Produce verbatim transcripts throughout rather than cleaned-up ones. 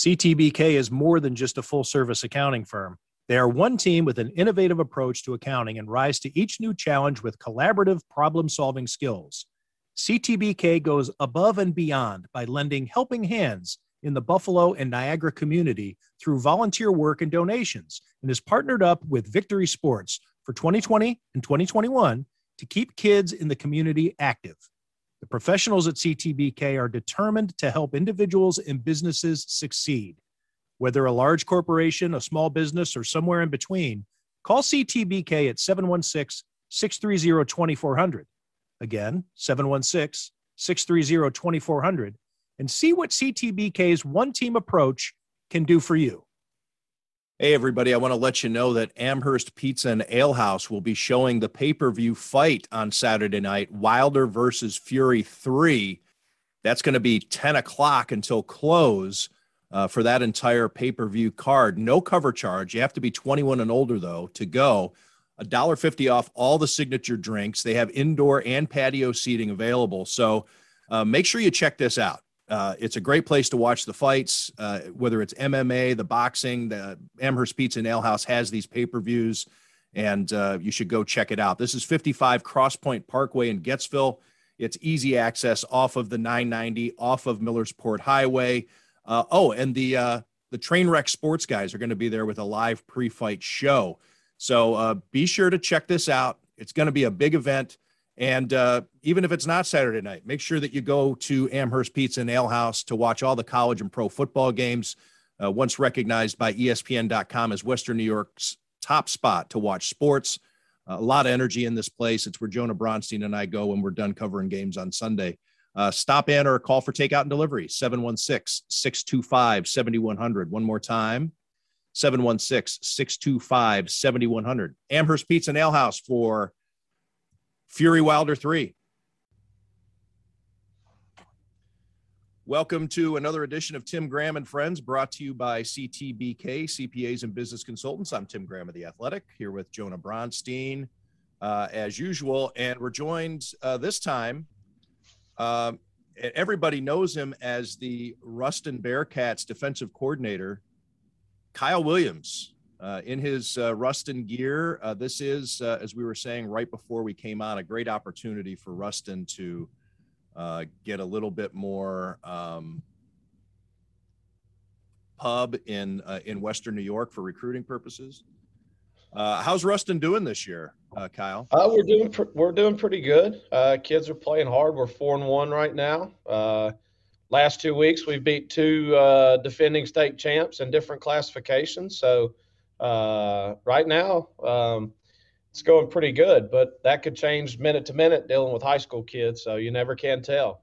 C T B K is more than just a full-service accounting firm. They are one team with an innovative approach to accounting and rise to each new challenge with collaborative problem-solving skills. C T B K goes above and beyond by lending helping hands in the Buffalo and Niagara community through volunteer work and donations, and is partnered up with Victory Sports for twenty twenty and twenty twenty-one to keep kids in the community active. The professionals at C T B K are determined to help individuals and businesses succeed. Whether a large corporation, a small business, or somewhere in between, call C T B K at seven one six, six three zero, two four zero zero. Again, seven one six, six three zero, two four zero zero, and see what C T B K's one-team approach can do for you. Hey, everybody, I want to let you know that Amherst Pizza and Alehouse will be showing the pay-per-view fight on Saturday night, Wilder versus Fury three. That's going to be ten o'clock until close. Uh, for that entire pay-per-view card. No cover charge. You have to be twenty-one and older, though, to go. one dollar fifty off all the signature drinks. They have indoor and patio seating available. So uh, make sure you check this out. Uh, it's a great place to watch the fights, uh, whether it's M M A, the boxing, the Amherst Pizza and Alehouse has these pay-per-views, and uh, you should go check it out. This is fifty-five Cross Point Parkway in Gettsville. It's easy access off of the nine ninety, off of Millersport Highway. Uh, oh, and the uh, the Trainwreck Sports guys are going to be there with a live pre-fight show. So uh, be sure to check this out. It's going to be a big event. And uh, even if it's not Saturday night, make sure that you go to Amherst Pizza and Alehouse to watch all the college and pro football games. Uh, once recognized by E S P N dot com as Western New York's top spot to watch sports. Uh, a lot of energy in this place. It's where Jonah Bronstein and I go when we're done covering games on Sunday. Uh, stop in or call for takeout and delivery, seven one six, six two five, seven one zero zero. One more time, seven one six, six two five, seven one zero zero. Amherst Pizza and Alehouse for Fury Wilder three. Welcome to another edition of Tim Graham and Friends, brought to you by C T B K, C P As and Business Consultants. I'm Tim Graham of The Athletic, here with Jonah Bronstein, uh, as usual. And we're joined uh, this time. Um, everybody knows him as the Ruston Bearcats defensive coordinator, Kyle Williams, uh, in his uh, Ruston gear. Uh, this is, uh, as we were saying right before we came on, a great opportunity for Ruston to uh, get a little bit more um, pub in uh, in Western New York for recruiting purposes. Uh, how's Ruston doing this year, uh, Kyle? Uh, we're doing pr- we're doing pretty good. Uh, kids are playing hard. We're four and one right now. Uh, last two weeks we beat two uh, defending state champs in different classifications. So uh, right now um, it's going pretty good, but that could change minute to minute dealing with high school kids. So you never can tell.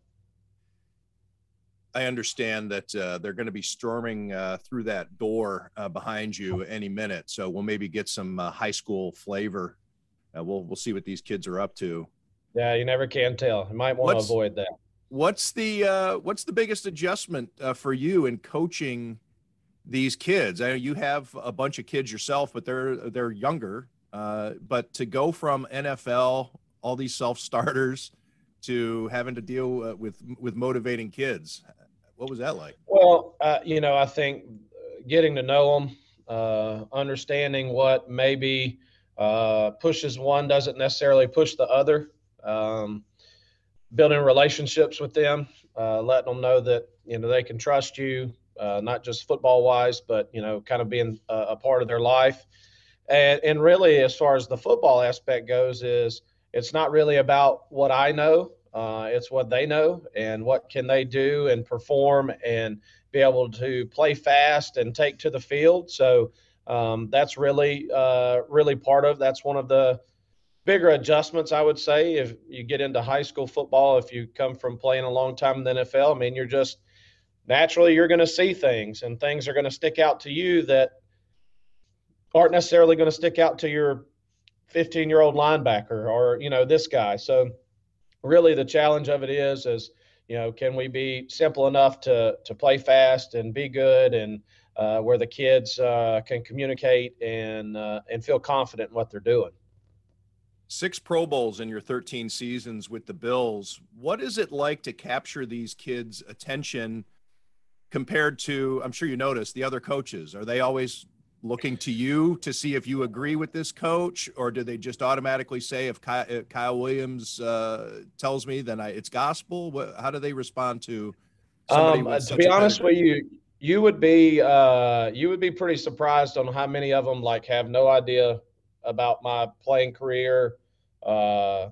I understand that uh, they're going to be storming uh, through that door uh, behind you any minute. So we'll maybe get some uh, high school flavor. Uh, we'll we'll see what these kids are up to. Yeah, you never can tell. You might want what's, to avoid that. What's the uh, what's the biggest adjustment uh, for you in coaching these kids? I know you have a bunch of kids yourself, but they're they're younger. Uh, but to go from N F L, all these self-starters, to having to deal uh, with with motivating kids. What was that like? Well, uh, you know, I think getting to know them, uh, understanding what maybe uh, pushes one doesn't necessarily push the other, um, building relationships with them, uh, letting them know that, you know, they can trust you, uh, not just football wise, but, you know, kind of being a, a part of their life. And, and really, as far as the football aspect goes, is it's not really about what I know. Uh, it's what they know and what can they do and perform and be able to play fast and take to the field. So um, that's really, uh, really part of, that's one of the bigger adjustments, I would say, if you get into high school football. If you come from playing a long time in the N F L, I mean, you're just naturally, you're going to see things, and things are going to stick out to you that aren't necessarily going to stick out to your fifteen year old linebacker or, you know, this guy. So really the challenge of it is, is, you know, can we be simple enough to, to play fast and be good, and uh, where the kids uh, can communicate and, uh, and feel confident in what they're doing. Six Pro Bowls in your thirteen seasons with the Bills. What is it like to capture these kids' attention compared to, I'm sure you noticed, the other coaches? Are they always looking to you to see if you agree with this coach, or do they just automatically say, if Kyle, if Kyle Williams uh, tells me, then I, it's gospel? What, how do they respond to somebody um, with such a pedigree? To be honest with you, you would be uh, you would be pretty surprised on how many of them like have no idea about my playing career, uh,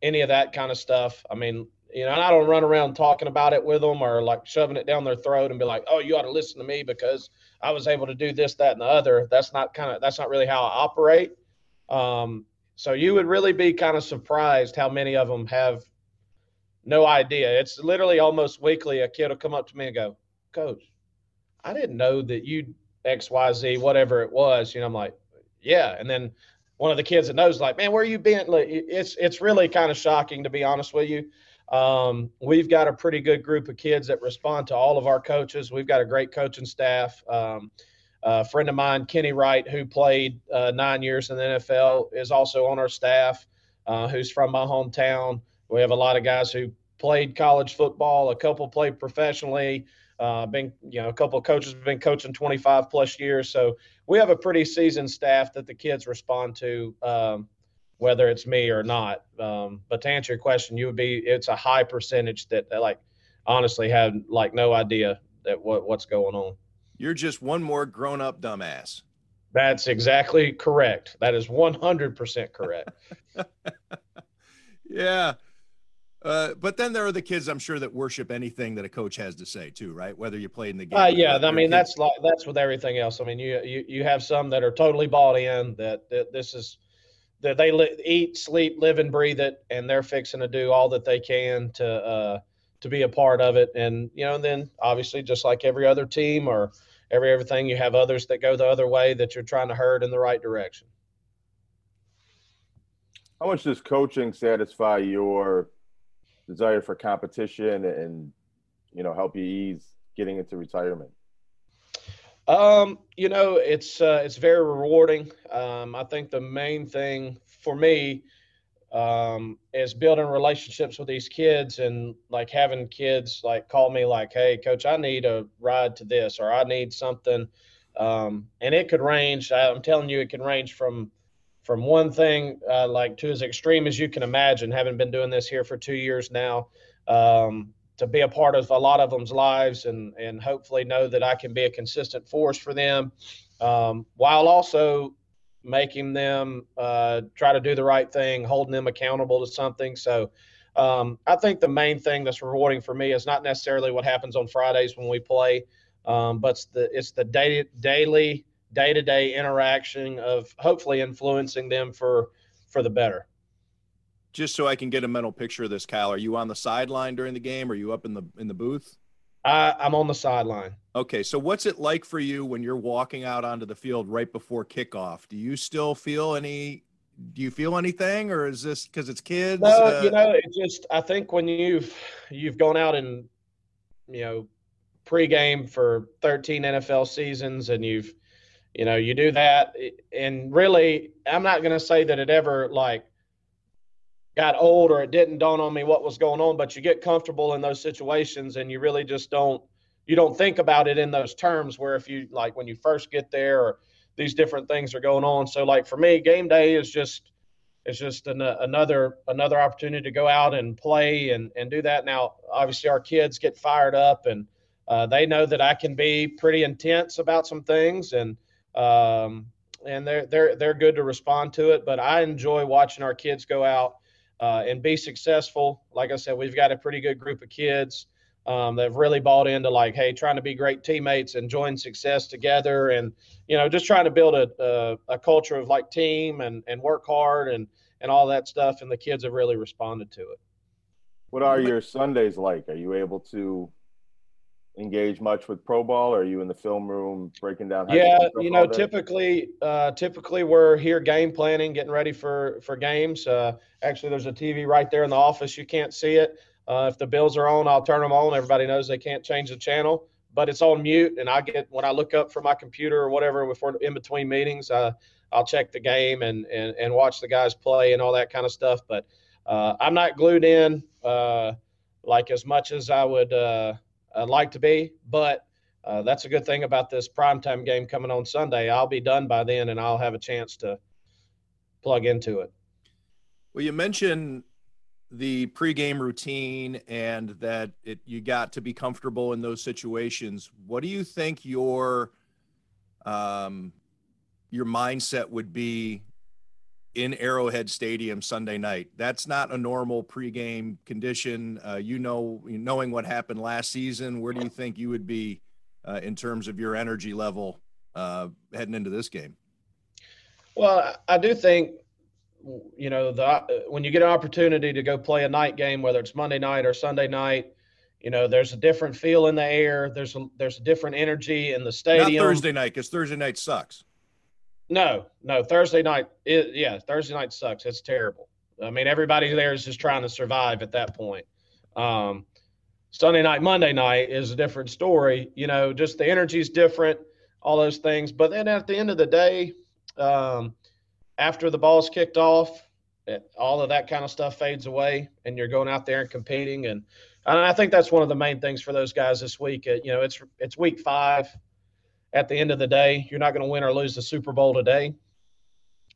any of that kind of stuff. I mean, you know, and I don't run around talking about it with them or like shoving it down their throat and be like, oh, you ought to listen to me because I was able to do this, that, and the other. That's not kind of, that's not really how I operate. Um, so you would really be kind of surprised how many of them have no idea. It's literally almost weekly a kid will come up to me and go, Coach, I didn't know that you X, Y, Z, whatever it was. You know, I'm like, yeah. And then one of the kids that knows, like, man, where you been? It's, it's really kind of shocking, to be honest with you. Um, we've got a pretty good group of kids that respond to all of our coaches. We've got a great coaching staff. Um, a friend of mine, Kenny Wright, who played uh, nine years in the N F L, is also on our staff, uh, who's from my hometown. We have a lot of guys who played college football. A couple played professionally. Uh, been, you know, a couple of coaches have been coaching twenty-five plus years. So we have a pretty seasoned staff that the kids respond to, um, whether it's me or not. Um, but to answer your question, you would be, it's a high percentage that, that like honestly have like no idea that what, what's going on. You're just one more grown up dumbass. That's exactly correct. That is one hundred percent correct. Yeah. Uh, but then there are the kids, I'm sure, that worship anything that a coach has to say too, right? Whether you played in the game. Uh, yeah, I mean, that's like, that's with everything else. I mean, you, you, you have some that are totally bought in that, that this is, that they li- eat, sleep, live, and breathe it, and they're fixing to do all that they can to uh, to be a part of it. And, you know, and then obviously just like every other team or every everything, you have others that go the other way that you're trying to herd in the right direction. How much does coaching satisfy your desire for competition and, you know, help you ease getting into retirement? Um, you know, it's, uh, it's very rewarding. Um, I think the main thing for me, um, is building relationships with these kids and like having kids like call me like, hey coach, I need a ride to this, or I need something. Um, and it could range, I'm telling you, it can range from, from one thing, uh, like to as extreme as you can imagine, having been doing this here for two years now. Um, to be a part of a lot of them's lives and, and hopefully know that I can be a consistent force for them, um, while also making them uh, try to do the right thing, holding them accountable to something. So um, I think the main thing that's rewarding for me is not necessarily what happens on Fridays when we play, um, but it's the, it's the day, daily, day-to-day interaction of hopefully influencing them for, for the better. Just so I can get a mental picture of this, Kyle, are you on the sideline during the game? Are you up in the in the booth? I, I'm on the sideline. Okay, so what's it like for you when you're walking out onto the field right before kickoff? Do you still feel any – do you feel anything, or is this because it's kids? No, uh, you know, it just – I think when you've, you've gone out and, you know, pregame for thirteen N F L seasons and you've – you know, you do that. And really, I'm not going to say that it ever, like, got old or it didn't dawn on me what was going on, but you get comfortable in those situations and you really just don't, you don't think about it in those terms where if you, like when you first get there or these different things are going on. So like for me, game day is just, it's just an, another, another opportunity to go out and play and, and do that. Now, obviously our kids get fired up and uh, they know that I can be pretty intense about some things and, um, and they're, they're, they're good to respond to it, but I enjoy watching our kids go out Uh, and be successful. Like I said, we've got a pretty good group of kids um, that have really bought into like, hey, trying to be great teammates and join success together. And, you know, just trying to build a, a, a culture of like team and, and work hard and, and all that stuff. And the kids have really responded to it. What are your Sundays like? Are you able to engage much with pro ball? Or are you in the film room breaking down? How yeah, you know, typically, uh, typically we're here game planning, getting ready for, for games. Uh, actually, there's a T V right there in the office. You can't see it. Uh, if the Bills are on, I'll turn them on. Everybody knows they can't change the channel, but it's on mute. And I get, when I look up from my computer or whatever, if we're in between meetings, uh, I'll check the game and, and, and watch the guys play and all that kind of stuff. But uh, I'm not glued in uh, like as much as I would uh, I'd like to be, but uh, that's a good thing about this primetime game coming on Sunday. I'll be done by then, and I'll have a chance to plug into it. Well, you mentioned the pregame routine and that it, you got to be comfortable in those situations. What do you think your um, your mindset would be in Arrowhead Stadium Sunday night? That's not a normal pregame condition. Uh, you know, knowing what happened last season, where do you think you would be uh, in terms of your energy level uh, heading into this game? Well, I do think, you know, the, when you get an opportunity to go play a night game, whether it's Monday night or Sunday night, you know, there's a different feel in the air. There's a, there's a different energy in the stadium. Not Thursday night, because Thursday night sucks. No, no, Thursday night. It, yeah, Thursday night sucks. It's terrible. I mean, everybody there is just trying to survive at that point. Um, Sunday night, Monday night is a different story. You know, just the energy's different, all those things. But then at the end of the day, um, after the ball's kicked off, it, all of that kind of stuff fades away, and you're going out there and competing. And, and I think that's one of the main things for those guys this week. It, you know, it's it's week five. At the end of the day, you're not going to win or lose the Super Bowl today.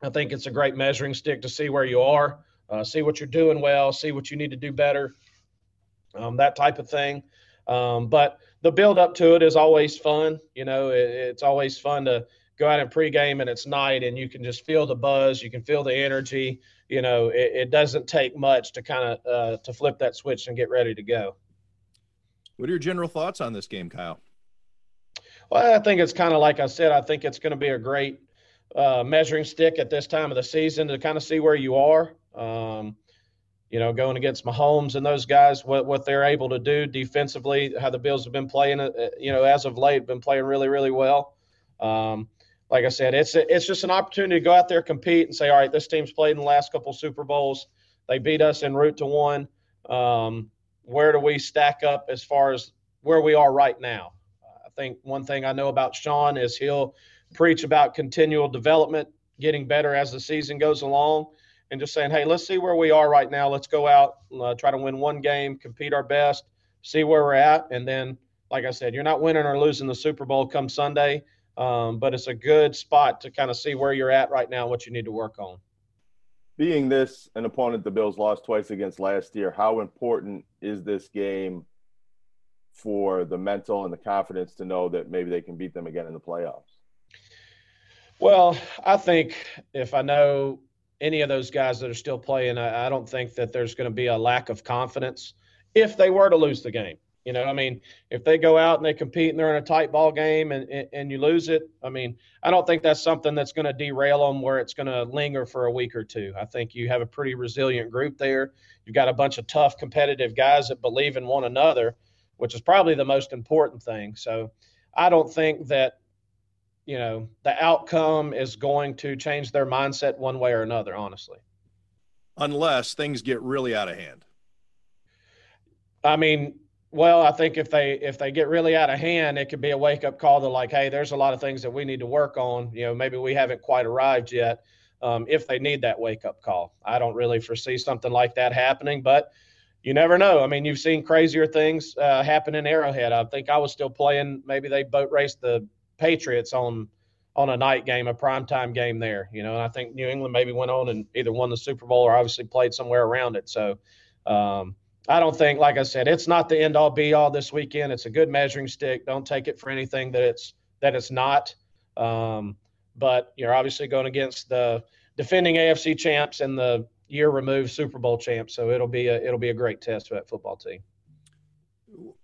I think it's a great measuring stick to see where you are, uh, see what you're doing well, see what you need to do better, um, that type of thing. Um, but the build-up to it is always fun. You know, it, it's always fun to go out and pregame, and it's night, and you can just feel the buzz. You can feel the energy. You know, it, it doesn't take much to kind of uh, to flip that switch and get ready to go. What are your general thoughts on this game, Kyle? Well, I think it's kind of like I said, I think it's going to be a great uh, measuring stick at this time of the season to kind of see where you are, um, you know, going against Mahomes and those guys, what, what they're able to do defensively, how the Bills have been playing, uh, you know, as of late, been playing really, really well. Um, like I said, it's it's just an opportunity to go out there, compete, and say, all right, this team's played in the last couple Super Bowls. They beat us en route to one. Um, where do we stack up as far as where we are right now? I think one thing I know about Sean is he'll preach about continual development, getting better as the season goes along, and just saying, hey, let's see where we are right now. Let's go out, uh, try to win one game, compete our best, see where we're at. And then, like I said, you're not winning or losing the Super Bowl come Sunday, um, but it's a good spot to kind of see where you're at right now, what you need to work on. Being this an opponent the Bills lost twice against last year, how important is this game for the mental and the confidence to know that maybe they can beat them again in the playoffs? Well, I think if I know any of those guys that are still playing, I, I don't think that there's going to be a lack of confidence if they were to lose the game. You know, I mean, if they go out and they compete and they're in a tight ball game and, and, and you lose it, I mean, I don't think that's something that's going to derail them where it's going to linger for a week or two. I think you have a pretty resilient group there. You've got a bunch of tough, competitive guys that believe in one another, which is probably the most important thing. So I don't think that, you know, the outcome is going to change their mindset one way or another, honestly. Unless things get really out of hand. I mean, well, I think if they if they get really out of hand, it could be a wake-up call to like, hey, there's a lot of things that we need to work on. You know, maybe we haven't quite arrived yet, um, if they need that wake-up call. I don't really foresee something like that happening, but – you never know. I mean, you've seen crazier things uh, happen in Arrowhead. I think I was still playing. Maybe they boat raced the Patriots on on a night game, a primetime game there. You know, and I think New England maybe went on and either won the Super Bowl or obviously played somewhere around it. So um, I don't think, like I said, it's not the end all be all this weekend. It's a good measuring stick. Don't take it for anything that it's that it's not. Um, but you're obviously going against the defending A F C champs and the year removed Super Bowl champ, so it'll be a it'll be a great test for that football team.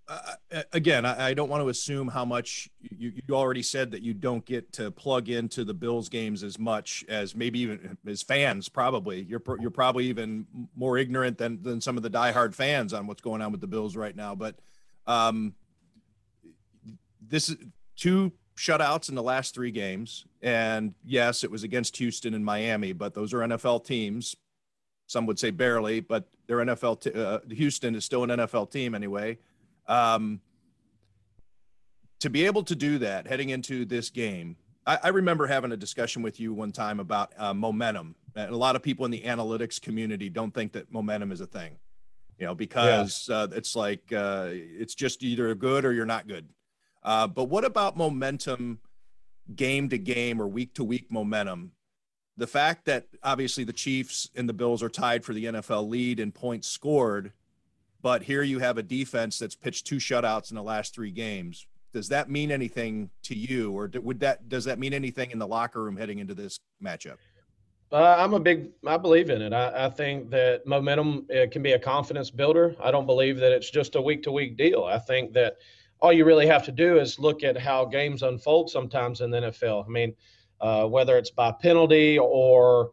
Uh, again, I, I don't want to assume how much you, you already said that you don't get to plug into the Bills games as much as maybe even as fans. Probably you're you're probably even more ignorant than than some of the diehard fans on what's going on with the Bills right now. But um, this is two shutouts in the last three games, and yes, it was against Houston and Miami, but those are N F L teams. Some would say barely, but their N F L t- uh, Houston is still an N F L team anyway. Um, to be able to do that heading into this game, I, I remember having a discussion with you one time about uh, momentum. And a lot of people in the analytics community don't think that momentum is a thing, you know, because yeah. uh, it's like uh, it's just either good or you're not good. Uh, but what about momentum, game to game or week to week momentum? The fact that obviously the Chiefs and the Bills are tied for the N F L lead in points scored, but here you have a defense that's pitched two shutouts in the last three games. Does that mean anything to you, or would that, does that mean anything in the locker room heading into this matchup? Uh, I'm a big, I believe in it. I, I think that momentum uh, can be a confidence builder. I don't believe that it's just a week to week deal. I think that all you really have to do is look at how games unfold sometimes in the N F L. I mean, uh, whether it's by penalty or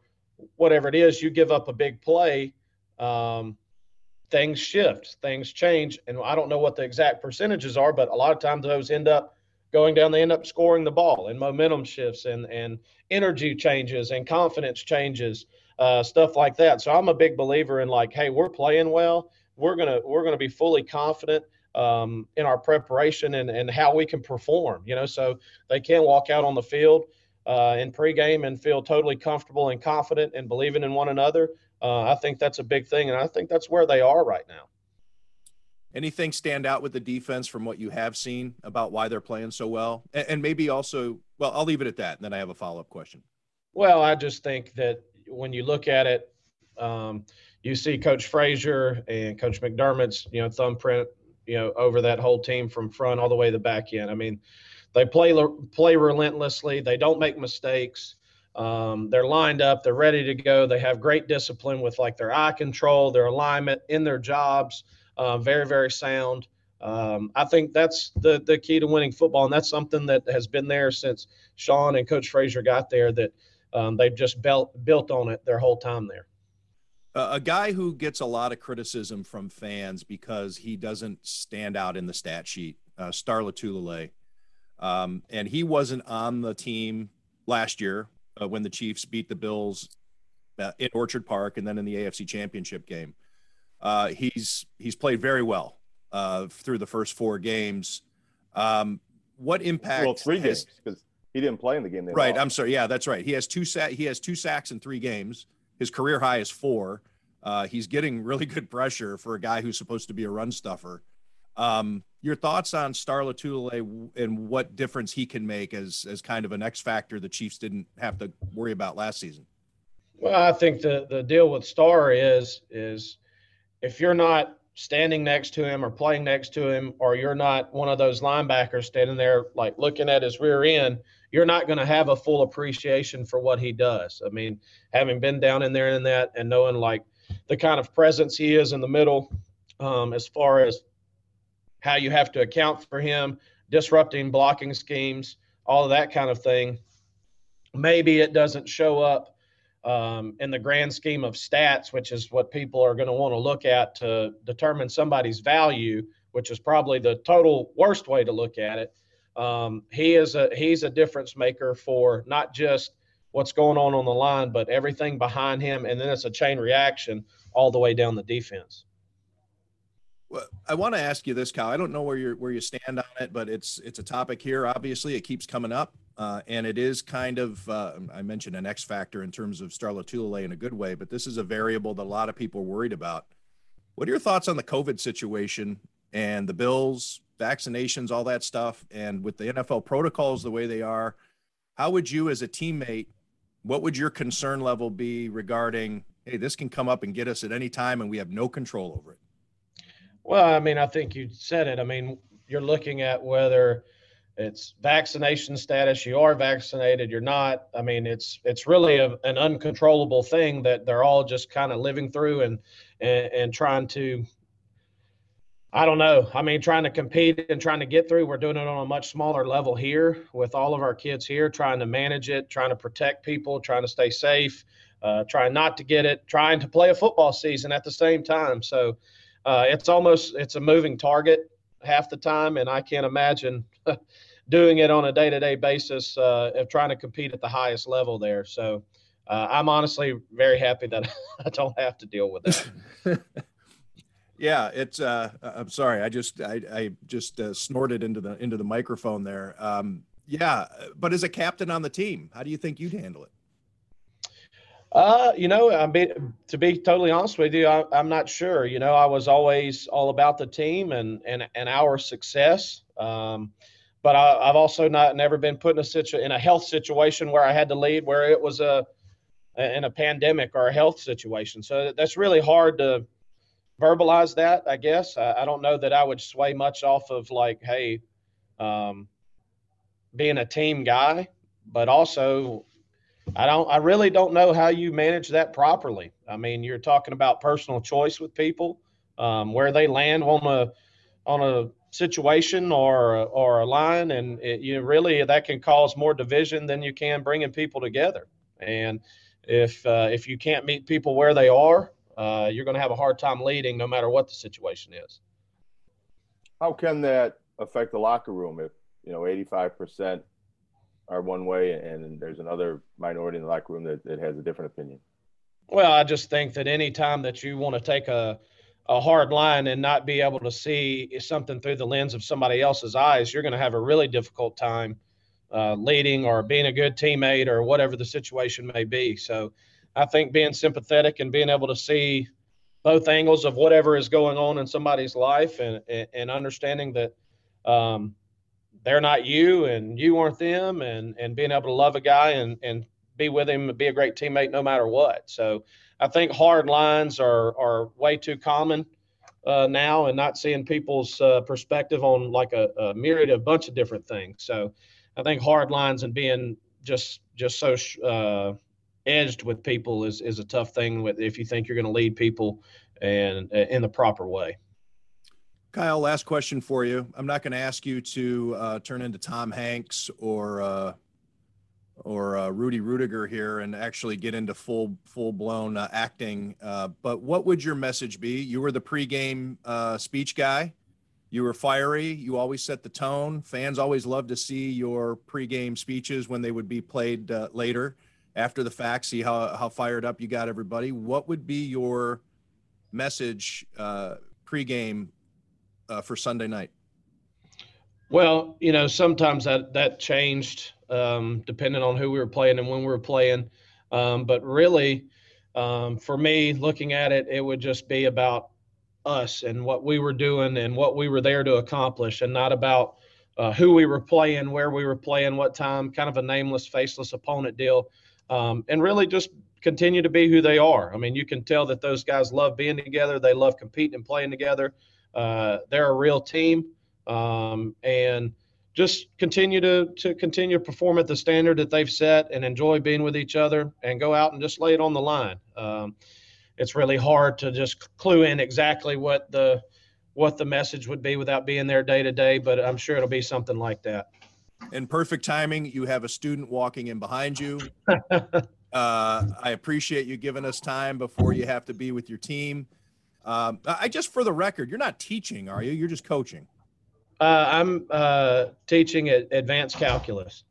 whatever it is, you give up a big play, um, things shift, things change. And I don't know what the exact percentages are, but a lot of times those end up going down, they end up scoring the ball, and momentum shifts, and, and energy changes, and confidence changes, uh, stuff like that. So I'm a big believer in, like, hey, we're playing well. We're going to, we're going to be fully confident um, in our preparation and, and how we can perform, you know, so they can walk out on the field uh, in pregame and feel totally comfortable and confident and believing in one another. Uh, I think that's a big thing. And I think that's where they are right now. Anything stand out with the defense from what you have seen about why they're playing so well? And maybe also, well, I'll leave it at that, and then I have a follow-up question. Well, I just think that when you look at it, um, you see Coach Frazier and Coach McDermott's, you know, thumbprint, you know, over that whole team from front all the way to the back end. I mean, they play play relentlessly. They don't make mistakes. Um, they're lined up. They're ready to go. They have great discipline with, like, their eye control, their alignment in their jobs. Uh, very, very sound. Um, I think that's the, the key to winning football, and that's something that has been there since Sean and Coach Frazier got there, that um, they've just built, built on it their whole time there. Uh, a guy who gets a lot of criticism from fans because he doesn't stand out in the stat sheet, uh, Star Lotulelei. Um, and he wasn't on the team last year uh, when the Chiefs beat the Bills uh, in Orchard Park and then in the A F C Championship game. Uh, he's he's played very well uh, through the first four games. Um, what impact? Well, three has, games because he didn't play in the game. Right. Lost. I'm sorry. Yeah, that's right. He has two sa- He has two sacks in three games. His career high is four. Uh, he's getting really good pressure for a guy who's supposed to be a run stuffer. Um, your thoughts on Star Lotulelei and what difference he can make as as kind of an X factor the Chiefs didn't have to worry about last season? Well, I think the the deal with Star is is. If you're not standing next to him or playing next to him, or you're not one of those linebackers standing there, like, looking at his rear end, you're not going to have a full appreciation for what he does. I mean, having been down in there in that and knowing, like, the kind of presence he is in the middle, um, as far as how you have to account for him, disrupting blocking schemes, all of that kind of thing, maybe it doesn't show up Um, in the grand scheme of stats, which is what people are going to want to look at to determine somebody's value, which is probably the total worst way to look at it. Um, he is a he's a difference maker for not just what's going on on the line, but everything behind him, and then it's a chain reaction all the way down the defense. Well, I want to ask you this, Kyle. I don't know where you where you stand on it, but it's it's a topic here. Obviously, it keeps coming up. Uh, and it is kind of, uh, I mentioned an X factor in terms of Star Lotulelei in a good way, but this is a variable that a lot of people are worried about. What are your thoughts on the COVID situation and the Bills, vaccinations, all that stuff, and with the N F L protocols the way they are? How would you, as a teammate, what would your concern level be regarding, hey, this can come up and get us at any time and we have no control over it? Well, I mean, I think you said it. I mean, you're looking at whether – it's vaccination status, you are vaccinated, you're not. I mean, it's it's really a, an uncontrollable thing that they're all just kind of living through and, and and trying to, I don't know, I mean, trying to compete and trying to get through. We're doing it on a much smaller level here with all of our kids here, trying to manage it, trying to protect people, trying to stay safe, uh, trying not to get it, trying to play a football season at the same time. So uh, it's almost, it's a moving target half the time, and I can't imagine doing it on a day-to-day basis uh, of trying to compete at the highest level there. So uh, I'm honestly very happy that I don't have to deal with that. Yeah, it's uh, I'm sorry. I just, I, I just uh, snorted into the, into the microphone there. Um, yeah. But as a captain on the team, how do you think you'd handle it? Uh, you know, I mean, to be totally honest with you, I, I'm not sure. You know, I was always all about the team and, and, and our success. Um, But I, I've also not never been put in a situ in a health situation where I had to lead, where it was a in a pandemic or a health situation. So that's really hard to verbalize that, I guess. I, I don't know that I would sway much off of like, hey, um, being a team guy, but also I don't. I really don't know how you manage that properly. I mean, you're talking about personal choice with people, um, where they land on a on a situation or or a line, and it, you really that can cause more division than you can bringing people together. And if uh, if you can't meet people where they are, uh, you're going to have a hard time leading, no matter what the situation is. How can that affect the locker room if you know eighty-five percent? Are one way, and there's another minority in the locker room that, that has a different opinion? Well, I just think that any time that you want to take a, a hard line and not be able to see something through the lens of somebody else's eyes, you're going to have a really difficult time uh, leading or being a good teammate or whatever the situation may be. So I think being sympathetic and being able to see both angles of whatever is going on in somebody's life, and, and, and understanding that um, – they're not you and you aren't them, and, and being able to love a guy and, and be with him and be a great teammate no matter what. So I think hard lines are, are way too common uh, now, and not seeing people's uh, perspective on like a, a myriad of bunch of different things. So I think hard lines and being just, just so uh, edged with people is, is a tough thing with, if you think you're going to lead people and in the proper way. Kyle, last question for you. I'm not going to ask you to uh, turn into Tom Hanks or uh, or uh, Rudy Rudiger here and actually get into full full blown uh, acting. Uh, but what would your message be? You were the pregame uh, speech guy. You were fiery. You always set the tone. Fans always love to see your pregame speeches when they would be played uh, later after the fact. See how how fired up you got everybody. What would be your message uh, pregame? Uh, for Sunday night? Well, you know, sometimes that, that changed um, depending on who we were playing and when we were playing. Um, but really, um, for me, looking at it, it would just be about us and what we were doing and what we were there to accomplish, and not about uh, who we were playing, where we were playing, what time, kind of a nameless, faceless opponent deal. Um, and really just continue to be who they are. I mean, you can tell that those guys love being together. They love competing and playing together. Uh, they're a real team, um, and just continue to, to continue to perform at the standard that they've set and enjoy being with each other and go out and just lay it on the line. Um, it's really hard to just clue in exactly what the, what the message would be without being there day to day, but I'm sure it'll be something like that. And perfect timing. You have a student walking in behind you. uh, I appreciate you giving us time before you have to be with your team. Um, I just, for the record, you're not teaching, are you? You're just coaching. Uh, I'm uh, teaching at advanced calculus.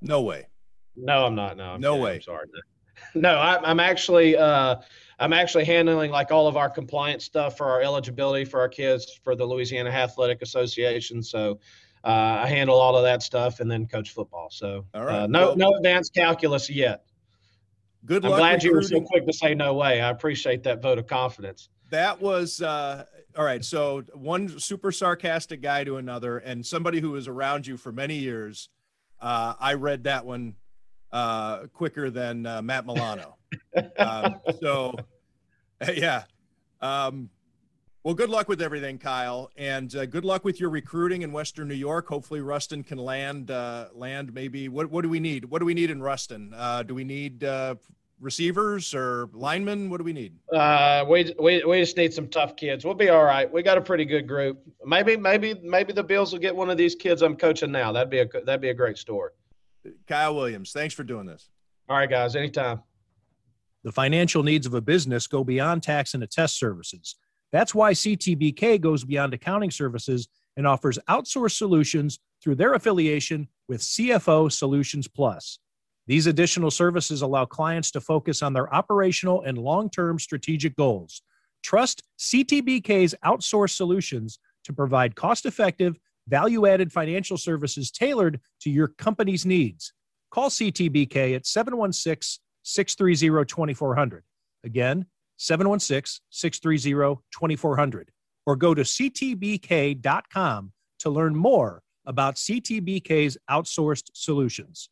No way. No, I'm not. No, I'm no kidding. way. I'm sorry. No, I, I'm actually, uh, I'm actually handling like all of our compliance stuff for our eligibility for our kids for the Louisiana Athletic Association. So uh, I handle all of that stuff and then coach football. So all right. uh, no, well, no advanced calculus yet. Good I'm luck glad recruiting. You were so quick to say no way. I appreciate that vote of confidence. That was uh, – all right, so one super sarcastic guy to another, and somebody who was around you for many years, uh, I read that one uh, quicker than uh, Matt Milano. um, so, yeah. Um, well, good luck with everything, Kyle, and uh, good luck with your recruiting in Western New York. Hopefully Ruston can land uh, land maybe – what what do we need? What do we need in Ruston? Uh, do we need uh, – receivers or linemen? What do we need? Uh, we, we, we just need some tough kids. We'll be all right. We got a pretty good group. Maybe, maybe, maybe the Bills will get one of these kids I'm coaching now. That'd be a, that'd be a great story. Kyle Williams, thanks for doing this. All right, guys. Anytime. The financial needs of a business go beyond tax and attest services. That's why C T B K goes beyond accounting services and offers outsourced solutions through their affiliation with C F O Solutions Plus. These additional services allow clients to focus on their operational and long-term strategic goals. Trust C T B K's outsourced solutions to provide cost-effective, value-added financial services tailored to your company's needs. Call C T B K at seven one six, six three zero, two four zero zero. Again, seven one six, six three zero, two four zero zero. Or go to C T B K dot com to learn more about C T B K's outsourced solutions.